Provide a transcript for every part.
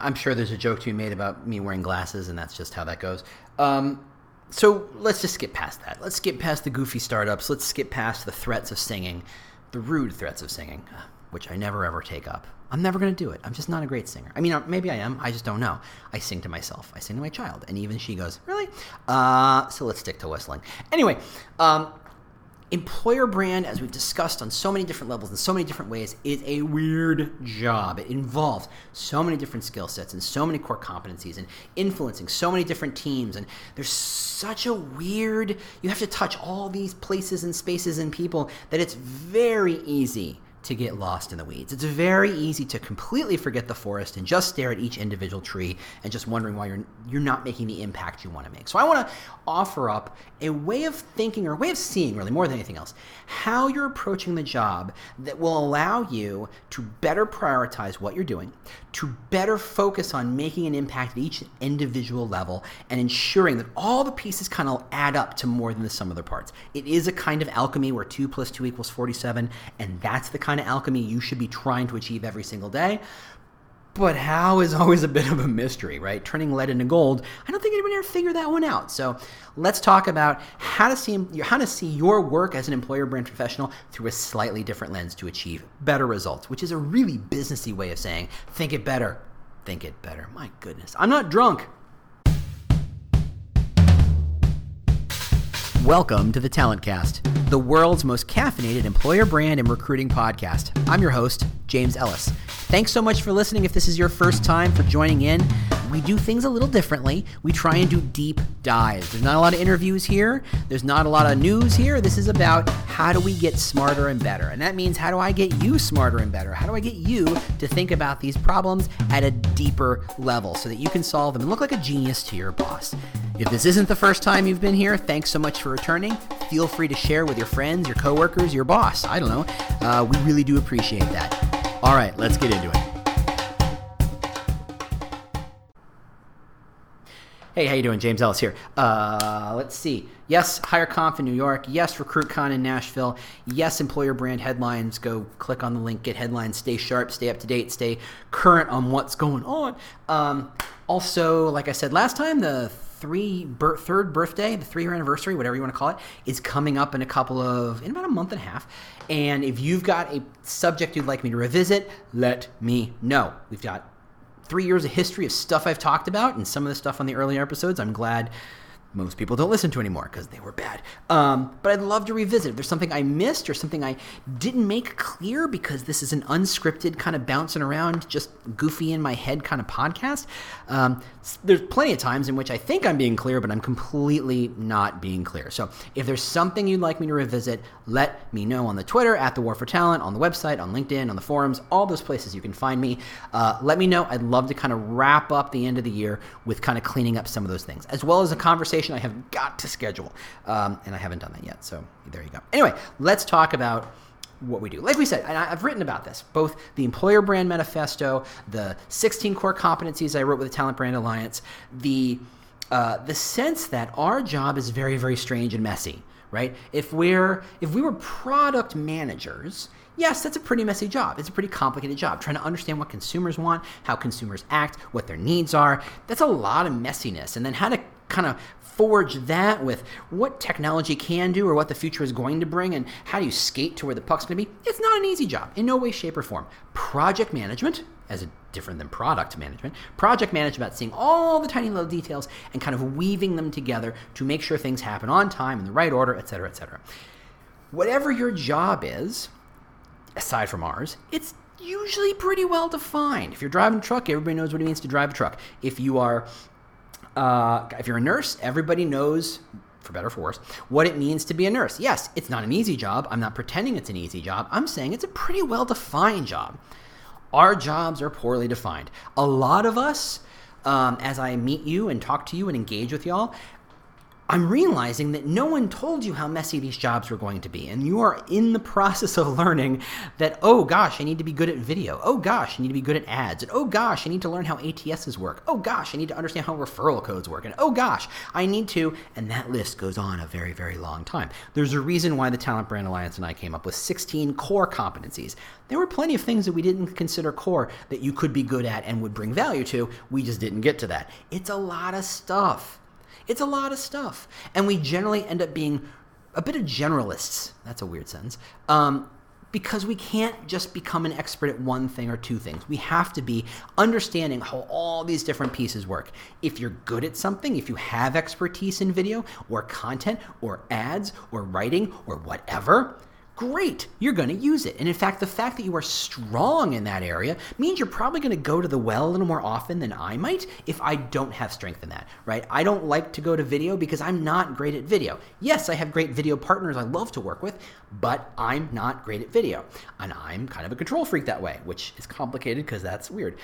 I'm sure there's a joke to be made about me wearing glasses, and that's just how that goes. So let's just skip past that. Let's skip past the goofy startups. Let's skip past the threats of singing, the rude threats of singing, which I never ever take up. I'm never going to do it. I'm just not a great singer. I mean, maybe I am. I just don't know. I sing to myself. I sing to my child. And even she goes, really? So let's stick to whistling. Anyway, employer brand, as we've discussed on so many different levels in so many different ways, is a weird job. It involves so many different skill sets and so many core competencies and influencing so many different teams. And there's such a weird, you have to touch all these places and spaces and people that it's very easy to get lost in the weeds. It's very easy to completely forget the forest and just stare at each individual tree and just wondering why you're not making the impact you want to make. So I want to offer up a way of thinking or a way of seeing, really, more than anything else, how you're approaching the job that will allow you to better prioritize what you're doing, to better focus on making an impact at each individual level and ensuring that all the pieces kind of add up to more than the sum of their parts. It is a kind of alchemy where 2 + 2 = 47, and that's the kind of alchemy you should be trying to achieve every single day. But how is always a bit of a mystery, right? Turning lead into gold, I don't think anyone ever figured that one out. So let's talk about how to see your work as an employer brand professional through a slightly different lens to achieve better results, which is a really businessy way of saying think it better. Think it better. My goodness, I'm not drunk. Welcome to the Talent Cast, the world's most caffeinated employer brand and recruiting podcast. I'm your host, James Ellis. Thanks so much for listening. If this is your first time, for joining in, we do things a little differently. We try and do deep dives. There's not a lot of interviews here. There's not a lot of news here. This is about how do we get smarter and better? And that means how do I get you smarter and better? How do I get you to think about these problems at a deeper level so that you can solve them and look like a genius to your boss? If this isn't the first time you've been here, thanks so much for returning. Feel free to share with your friends, your coworkers, your boss. I don't know. We really do appreciate that. All right, let's get into it. Hey, how you doing? James Ellis here. Let's see. Yes, HireConf in New York. Yes, RecruitCon in Nashville. Yes, Employer Brand Headlines. Go click on the link, get headlines, stay sharp, stay up to date, stay current on what's going on. Also, like I said last time, the third birthday, the 3-year anniversary, whatever you want to call it, is coming up in about a month and a half. And if you've got a subject you'd like me to revisit, let me know. We've got 3 years of history of stuff I've talked about, and some of the stuff on the earlier episodes I'm glad most people don't listen to anymore because they were bad. But I'd love to revisit. If there's something I missed or something I didn't make clear, because this is an unscripted kind of bouncing around, just goofy in my head kind of podcast, there's plenty of times in which I think I'm being clear, but I'm completely not being clear. So if there's something you'd like me to revisit, let me know on the Twitter, @TheWarForTalent, on the website, on LinkedIn, on the forums, all those places you can find me. Let me know. I'd love to kind of wrap up the end of the year with kind of cleaning up some of those things, as well as a conversation I have got to schedule, and I haven't done that yet, so there you go. Anyway, let's talk about what we do. Like we said, and I've written about this, both the Employer Brand Manifesto, the 16 core competencies I wrote with the Talent Brand Alliance, the sense that our job is very, very strange and messy, right? If we were product managers, yes, that's a pretty messy job. It's a pretty complicated job, trying to understand what consumers want, how consumers act, what their needs are. That's a lot of messiness, and then how to kind of forge that with what technology can do or what the future is going to bring and how do you skate to where the puck's going to be. It's not an easy job in no way, shape, or form. Project management, as a different than product management, project management, seeing all the tiny little details and kind of weaving them together to make sure things happen on time in the right order, et cetera, et cetera. Whatever your job is, aside from ours, it's usually pretty well defined. If you're driving a truck, everybody knows what it means to drive a truck. If you're a nurse, everybody knows, for better or for worse, what it means to be a nurse. Yes, it's not an easy job. I'm not pretending it's an easy job. I'm saying it's a pretty well-defined job. Our jobs are poorly defined. A lot of us, as I meet you and talk to you and engage with y'all, I'm realizing that no one told you how messy these jobs were going to be, and you are in the process of learning that, oh gosh, I need to be good at video. Oh gosh, I need to be good at ads. And oh gosh, I need to learn how ATSs work. Oh gosh, I need to understand how referral codes work. And oh gosh, I need to, and that list goes on a very, very long time. There's a reason why the Talent Brand Alliance and I came up with 16 core competencies. There were plenty of things that we didn't consider core that you could be good at and would bring value to. We just didn't get to that. It's a lot of stuff. It's a lot of stuff. And we generally end up being a bit of generalists. That's a weird sentence. Because we can't just become an expert at one thing or two things. We have to be understanding how all these different pieces work. If you're good at something, if you have expertise in video or content or ads or writing or whatever, great, you're going to use it. And in fact that you are strong in that area means you're probably going to go to the well a little more often than I might if I don't have strength in that, right? I don't like to go to video because I'm not great at video. Yes, I have great video partners I love to work with, but I'm not great at video. And I'm kind of a control freak that way, which is complicated because that's weird.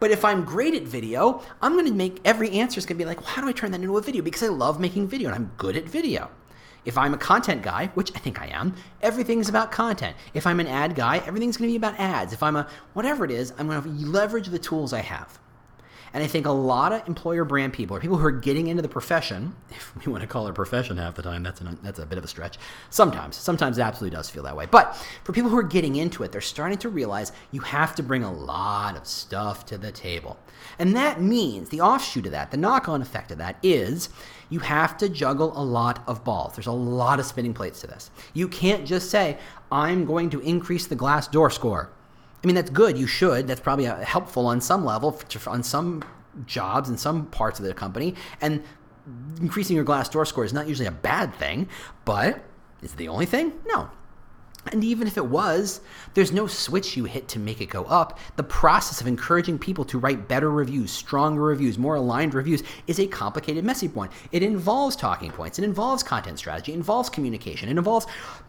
But if I'm great at video, I'm going to make every answer is going to be like, well, how do I turn that into a video? Because I love making video and I'm good at video. If I'm a content guy, which I think I am, everything's about content. If I'm an ad guy, everything's going to be about ads. If I'm a whatever it is, I'm going to leverage the tools I have. And I think a lot of employer brand people, or people who are getting into the profession, if we want to call it a profession half the time, that's a bit of a stretch. Sometimes it absolutely does feel that way. But for people who are getting into it, they're starting to realize you have to bring a lot of stuff to the table. And that means the offshoot of that, the knock-on effect of that is you have to juggle a lot of balls. There's a lot of spinning plates to this. You can't just say, I'm going to increase the Glassdoor score. I mean, that's good. You should. That's probably helpful on some level, on some jobs and some parts of the company. And increasing your Glassdoor score is not usually a bad thing, but is it the only thing? No. And even if it was, there's no switch you hit to make it go up. The process of encouraging people to write better reviews, stronger reviews, more aligned reviews is a complicated, messy one. It involves talking points. It involves content strategy. It involves communication. It involves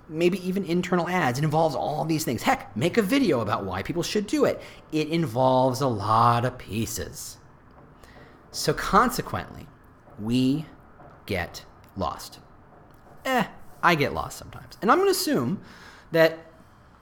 maybe even internal ads. It involves all these things. Heck, make a video about why people should do it. It involves a lot of pieces. So consequently, we get lost. I get lost sometimes. And I'm going to assume that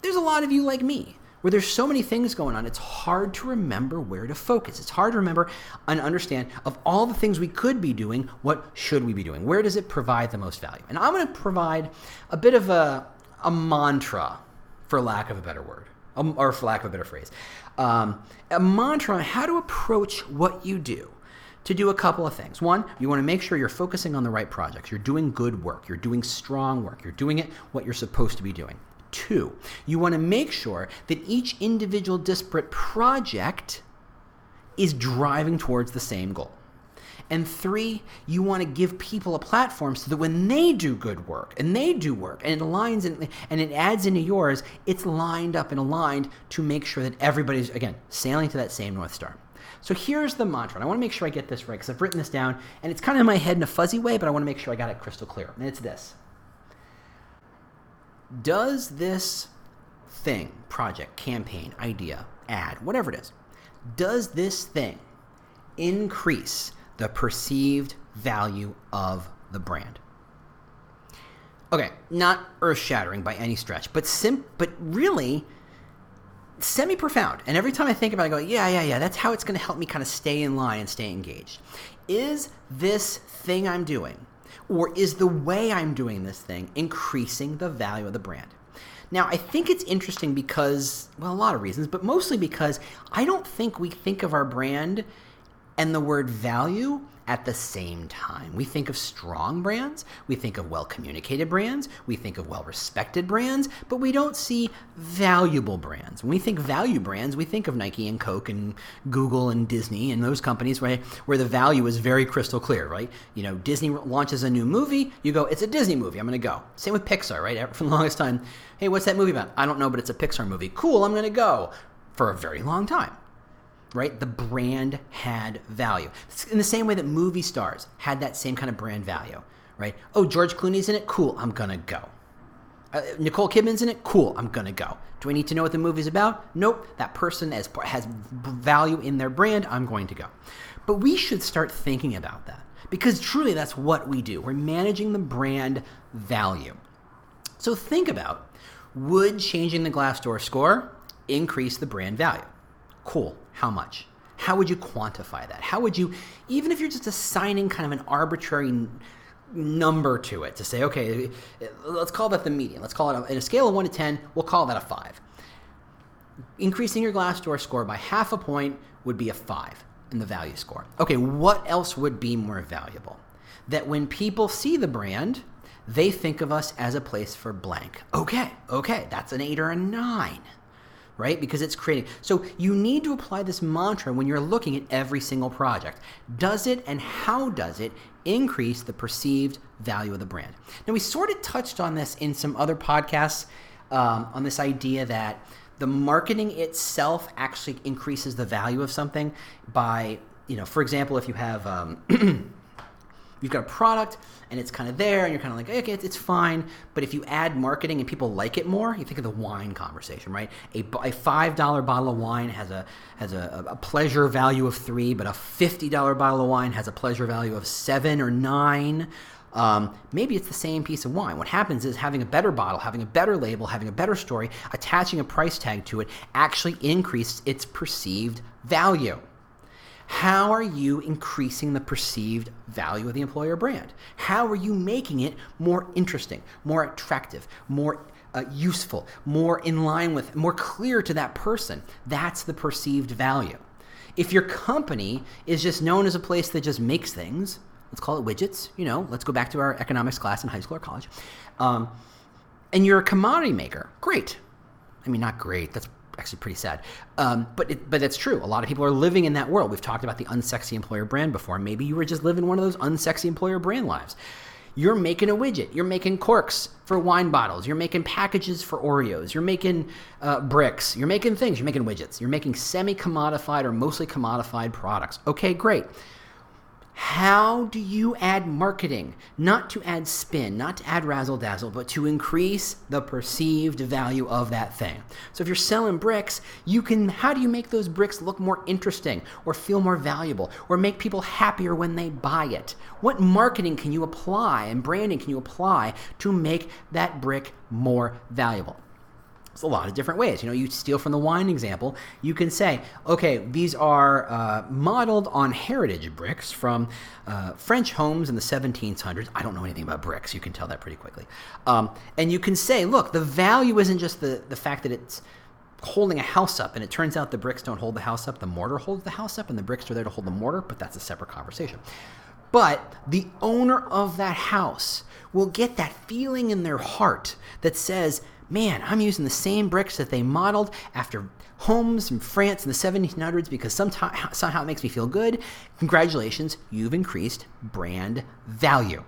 there's a lot of you like me, where there's so many things going on, it's hard to remember where to focus. It's hard to remember and understand of all the things we could be doing, what should we be doing? Where does it provide the most value? And I'm going to provide a bit of a mantra, for lack of a better word, or for lack of a better phrase. A mantra on how to approach what you do. To do a couple of things. One, you want to make sure you're focusing on the right projects. You're doing good work. You're doing strong work. You're doing it what you're supposed to be doing. Two, you want to make sure that each individual disparate project is driving towards the same goal. And three, you want to give people a platform so that when they do good work and they do work and it aligns and it adds into yours, it's lined up and aligned to make sure that everybody's, again, sailing to that same North Star. So here's the mantra, and I want to make sure I get this right because I've written this down, and it's kind of in my head in a fuzzy way, but I want to make sure I got it crystal clear, and it's this. Does this thing, project, campaign, idea, ad, whatever it is, does this thing increase the perceived value of the brand? Okay, not earth-shattering by any stretch, but really semi-profound. And every time I think about it, I go, yeah, that's how it's going to help me kind of stay in line and stay engaged. Is this thing I'm doing, or is the way I'm doing this thing increasing the value of the brand? Now, I think it's interesting because, well, a lot of reasons, but mostly because I don't think we think of our brand and the word value at the same time. We think of strong brands, we think of well-communicated brands, we think of well-respected brands, but we don't see valuable brands. When we think value brands, we think of Nike and Coke and Google and Disney and those companies where the value is very crystal clear, right? You know, Disney launches a new movie, you go, it's a Disney movie, I'm gonna go. Same with Pixar, right? For the longest time, hey, what's that movie about? I don't know, but it's a Pixar movie. Cool, I'm gonna go. For a very long time. Right? The brand had value. In the same way that movie stars had that same kind of brand value, right? Oh, George Clooney's in it? Cool, I'm gonna go. Nicole Kidman's in it? Cool, I'm gonna go. Do I need to know what the movie's about? Nope, that person has value in their brand, I'm going to go. But we should start thinking about that. because truly that's what we do. We're managing the brand value. So think about, would changing the Glassdoor score increase the brand value? Cool. How much? How would you quantify that? How would you, even if you're just assigning kind of an arbitrary number to it, to say, okay, let's call that the median. Let's call it, in a scale of 1 to 10, we'll call that a 5. Increasing your Glassdoor score by 0.5 point would be a 5 in the value score. Okay, what else would be more valuable? That when people see the brand, they think of us as a place for blank. Okay, that's an 8 or a 9. Right? Because it's creating. So you need to apply this mantra when you're looking at every single project. Does it, and how does it, increase the perceived value of the brand? Now, we sort of touched on this in some other podcasts, on this idea that the marketing itself actually increases the value of something by, you know, for example, if you have, you've got a product and it's kind of there and you're kind of like, okay, it's fine. But if you add marketing and people like it more, you think of the wine conversation, right? A $5 bottle of wine has a pleasure value of 3, but a $50 bottle of wine has a pleasure value of 7 or 9. Maybe it's the same piece of wine. What happens is having a better bottle, having a better label, having a better story, attaching a price tag to it actually increases its perceived value. How are you increasing the perceived value of the employer brand? How are you making it more interesting, more attractive, more useful, more in line with, more clear to that person? That's the perceived value. If your company is just known as a place that just makes things, let's call it widgets, you know, let's go back to our economics class in high school or college, and you're a commodity maker, great. I mean, not great, that's actually pretty sad, but that's true. A lot of people are living in that world. We've talked about the unsexy employer brand before. Maybe you were just living one of those unsexy employer brand lives. You're making a widget. You're making corks for wine bottles. You're making packages for Oreos. You're making bricks. You're making things. You're making widgets. You're making semi-commodified or mostly commodified products. Okay, great. How do you add marketing? Not to add spin, not to add razzle-dazzle, but to increase the perceived value of that thing. So if you're selling bricks, how do you make those bricks look more interesting or feel more valuable or make people happier when they buy it? What marketing can you apply and branding can you apply to make that brick more valuable? It's a lot of different ways. You know, you steal from the wine example. You can say, okay, these are modeled on heritage bricks from French homes in the 1700s. I don't know anything about bricks. You can tell that pretty quickly. And you can say, look, the value isn't just the fact that it's holding a house up, and it turns out the bricks don't hold the house up. The mortar holds the house up, and the bricks are there to hold the mortar, but that's a separate conversation. But the owner of that house will get that feeling in their heart that says, man, I'm using the same bricks that they modeled after homes in France in the 1700s because somehow it makes me feel good. Congratulations, you've increased brand value.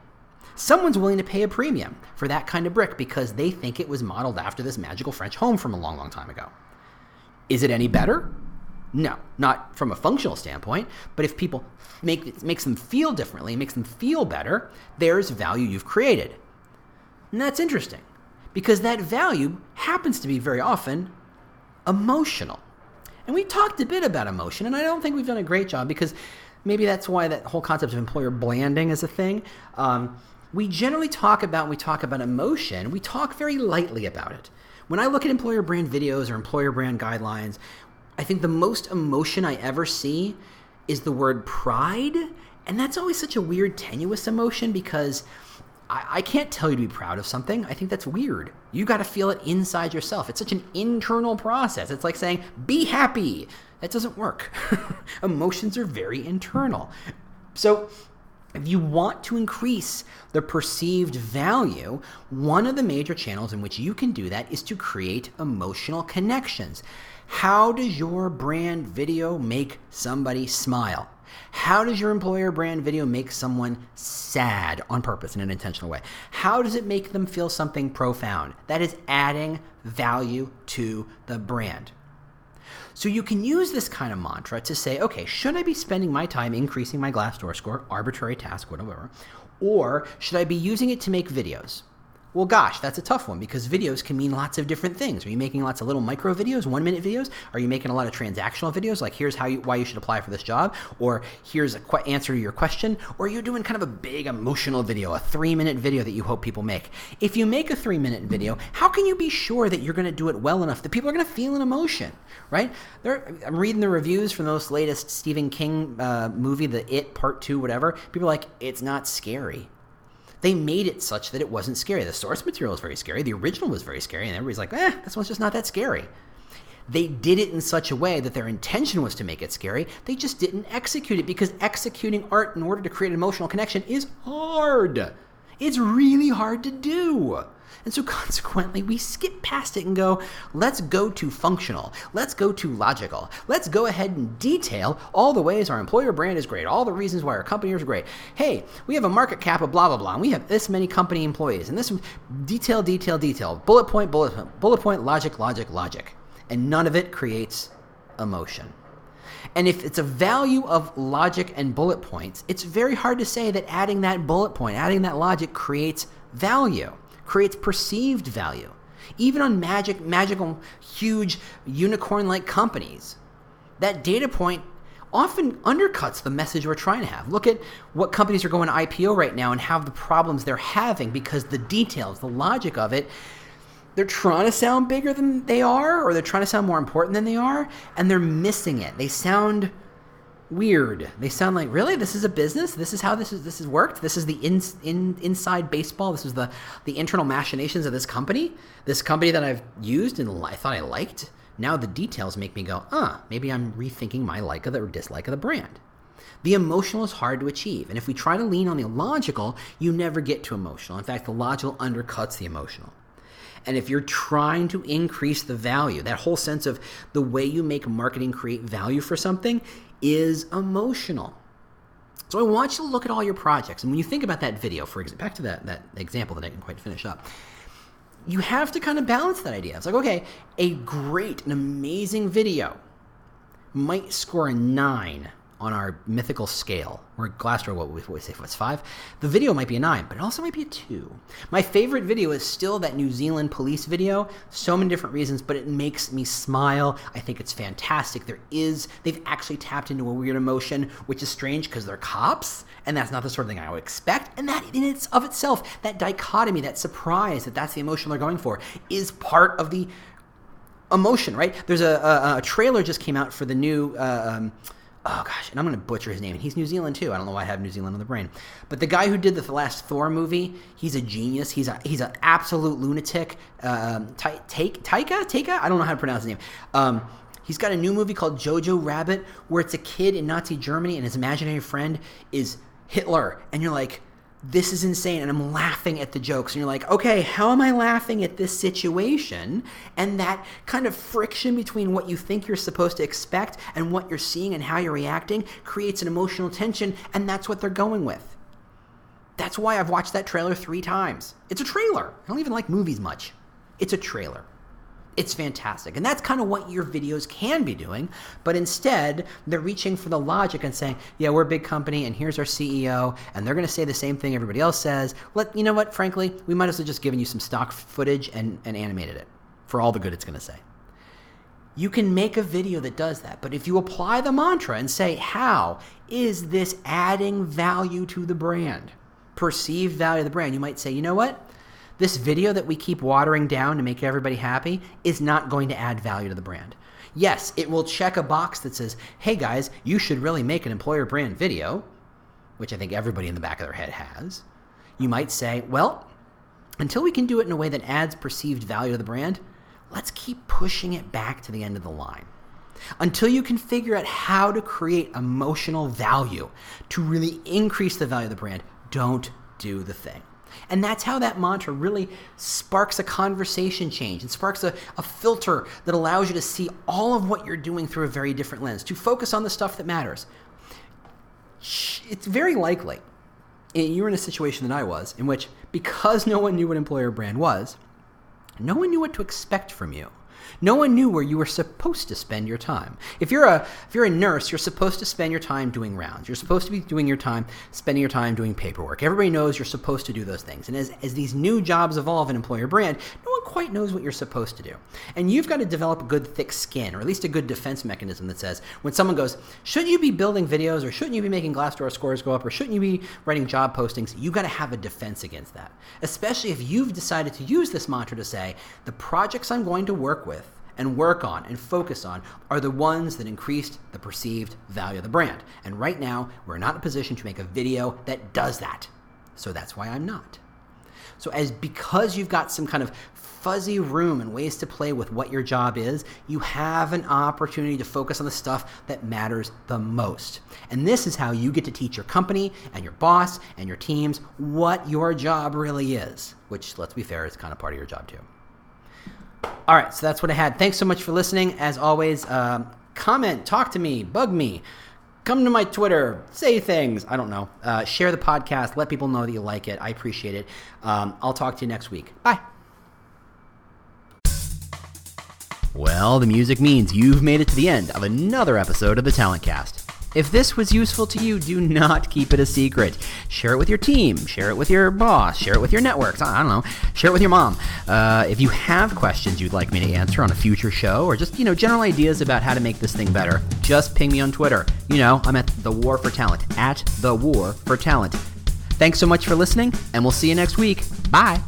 Someone's willing to pay a premium for that kind of brick because they think it was modeled after this magical French home from a long, long time ago. Is it any better? No, not from a functional standpoint, but if people makes them feel differently, it makes them feel better, there's value you've created. And that's interesting, because that value happens to be very often emotional. And we talked a bit about emotion, and I don't think we've done a great job, because maybe that's why that whole concept of employer branding is a thing. We generally talk about, when we talk about emotion, we talk very lightly about it. When I look at employer brand videos or employer brand guidelines, I think the most emotion I ever see is the word pride. And that's always such a weird, tenuous emotion, because I can't tell you to be proud of something. I think that's weird. You got to feel it inside yourself. It's such an internal process. It's like saying, be happy. That doesn't work. Emotions are very internal. So if you want to increase the perceived value, one of the major channels in which you can do that is to create emotional connections. How does your brand video make somebody smile? How does your employer brand video make someone sad on purpose in an intentional way? How does it make them feel something profound? That is adding value to the brand. So you can use this kind of mantra to say, okay, should I be spending my time increasing my Glassdoor score, arbitrary task, whatever, or should I be using it to make videos? Well, gosh, that's a tough one because videos can mean lots of different things. Are you making lots of little micro videos, 1 minute videos? Are you making a lot of transactional videos? Like here's how why you should apply for this job, or here's an answer to your question, or you're doing kind of a big emotional video, a 3-minute video that you hope people make. If you make a 3-minute video, how can you be sure that you're going to do it well enough that people are going to feel an emotion, right? I'm reading the reviews from the most latest Stephen King movie, The It Part 2, whatever. People are like, it's not scary. They made it such that it wasn't scary. The source material is very scary. The original was very scary. And everybody's like, this one's just not that scary. They did it in such a way that their intention was to make it scary. They just didn't execute it because executing art in order to create an emotional connection is hard. It's really hard to do. And so consequently, we skip past it and go, let's go to functional. Let's go to logical. Let's go ahead and detail all the ways our employer brand is great, all the reasons why our company is great. Hey, we have a market cap of blah, blah, blah, and we have this many company employees, and this detail, detail, detail, bullet point, bullet point, bullet point, logic, logic, logic. And none of it creates emotion. And if it's a value of logic and bullet points, it's very hard to say that adding that bullet point, adding that logic creates value, creates perceived value, even on magical, huge, unicorn-like companies. That data point often undercuts the message we're trying to have. Look at what companies are going to IPO right now and have the problems they're having because the details, the logic of it, they're trying to sound bigger than they are, or they're trying to sound more important than they are, and they're missing it. They sound weird. They sound like, really? This is a business? This is how this has worked? This is the inside baseball? This is the internal machinations of this company? This company that I've used and I thought I liked? Now the details make me go, maybe I'm rethinking my like of the, or dislike of the brand. The emotional is hard to achieve, and if we try to lean on the logical, you never get to emotional. In fact, the logical undercuts the emotional. And if you're trying to increase the value, that whole sense of the way you make marketing create value for something is emotional. So I want you to look at all your projects. And when you think about that video, for example, back to that example that I didn't quite finish up, you have to kind of balance that idea. It's like, okay, a great and amazing video might score a 9 on our mythical scale, or Glassdoor, what we say, what's 5? The video might be a 9, but it also might be a 2. My favorite video is still that New Zealand police video, so many different reasons, but it makes me smile. I think it's fantastic. They've actually tapped into a weird emotion, which is strange because they're cops, and that's not the sort of thing I would expect, and that in its of itself, that dichotomy, that surprise, that's the emotion they're going for, is part of the emotion, right? There's a trailer just came out for the new, and I'm going to butcher his name, and he's New Zealand too. I don't know why I have New Zealand on the brain. But the guy who did the last Thor movie, he's a genius. He's an absolute lunatic. Taika? I don't know how to pronounce his name. He's got a new movie called Jojo Rabbit where it's a kid in Nazi Germany and his imaginary friend is Hitler. And you're like, this is insane, and I'm laughing at the jokes. And you're like, okay, how am I laughing at this situation? And that kind of friction between what you think you're supposed to expect and what you're seeing and how you're reacting creates an emotional tension, and that's what they're going with. That's why I've watched that trailer 3 times. It's a trailer. I don't even like movies much. It's a trailer. It's fantastic. And that's kind of what your videos can be doing, but instead they're reaching for the logic and saying, yeah, we're a big company and here's our CEO and they're going to say the same thing everybody else says. You know what? Frankly, we might as well just given you some stock footage and animated it for all the good it's going to say. You can make a video that does that, but if you apply the mantra and say, how is this adding value to the brand, perceived value to the brand? You might say, you know what? This video that we keep watering down to make everybody happy is not going to add value to the brand. Yes, it will check a box that says, hey guys, you should really make an employer brand video, which I think everybody in the back of their head has. You might say, well, until we can do it in a way that adds perceived value to the brand, let's keep pushing it back to the end of the line. Until you can figure out how to create emotional value to really increase the value of the brand, don't do the thing. And that's how that mantra really sparks a conversation change. It sparks a filter that allows you to see all of what you're doing through a very different lens, to focus on the stuff that matters. It's very likely, and you were in a situation that I was, in which because no one knew what employer brand was, no one knew what to expect from you. No one knew where you were supposed to spend your time. If you're a nurse, you're supposed to spend your time doing rounds. You're supposed to be spending your time doing paperwork. Everybody knows you're supposed to do those things. And as these new jobs evolve in employer brand, no one quite knows what you're supposed to do. And you've got to develop a good thick skin, or at least a good defense mechanism that says, when someone goes, should you be building videos, or shouldn't you be making Glassdoor scores go up, or shouldn't you be writing job postings, you've got to have a defense against that. Especially if you've decided to use this mantra to say, the projects I'm going to work with and work on and focus on are the ones that increased the perceived value of the brand. And right now, we're not in a position to make a video that does that. So that's why I'm not. So because you've got some kind of fuzzy room and ways to play with what your job is, you have an opportunity to focus on the stuff that matters the most. And this is how you get to teach your company and your boss and your teams what your job really is, which, let's be fair, is kind of part of your job too. All right, so that's what I had. Thanks so much for listening. As always, comment, talk to me, bug me. Come to my Twitter, say things, I don't know. Share the podcast, let people know that you like it. I appreciate it. I'll talk to you next week. Bye. Well, the music means you've made it to the end of another episode of The Talent Cast. If this was useful to you, do not keep it a secret. Share it with your team, share it with your boss, share it with your networks, I don't know, share it with your mom. If you have questions you'd like me to answer on a future show, or just, general ideas about how to make this thing better, just ping me on Twitter. I'm at The War for Talent, @The War for Talent. Thanks so much for listening, and we'll see you next week. Bye.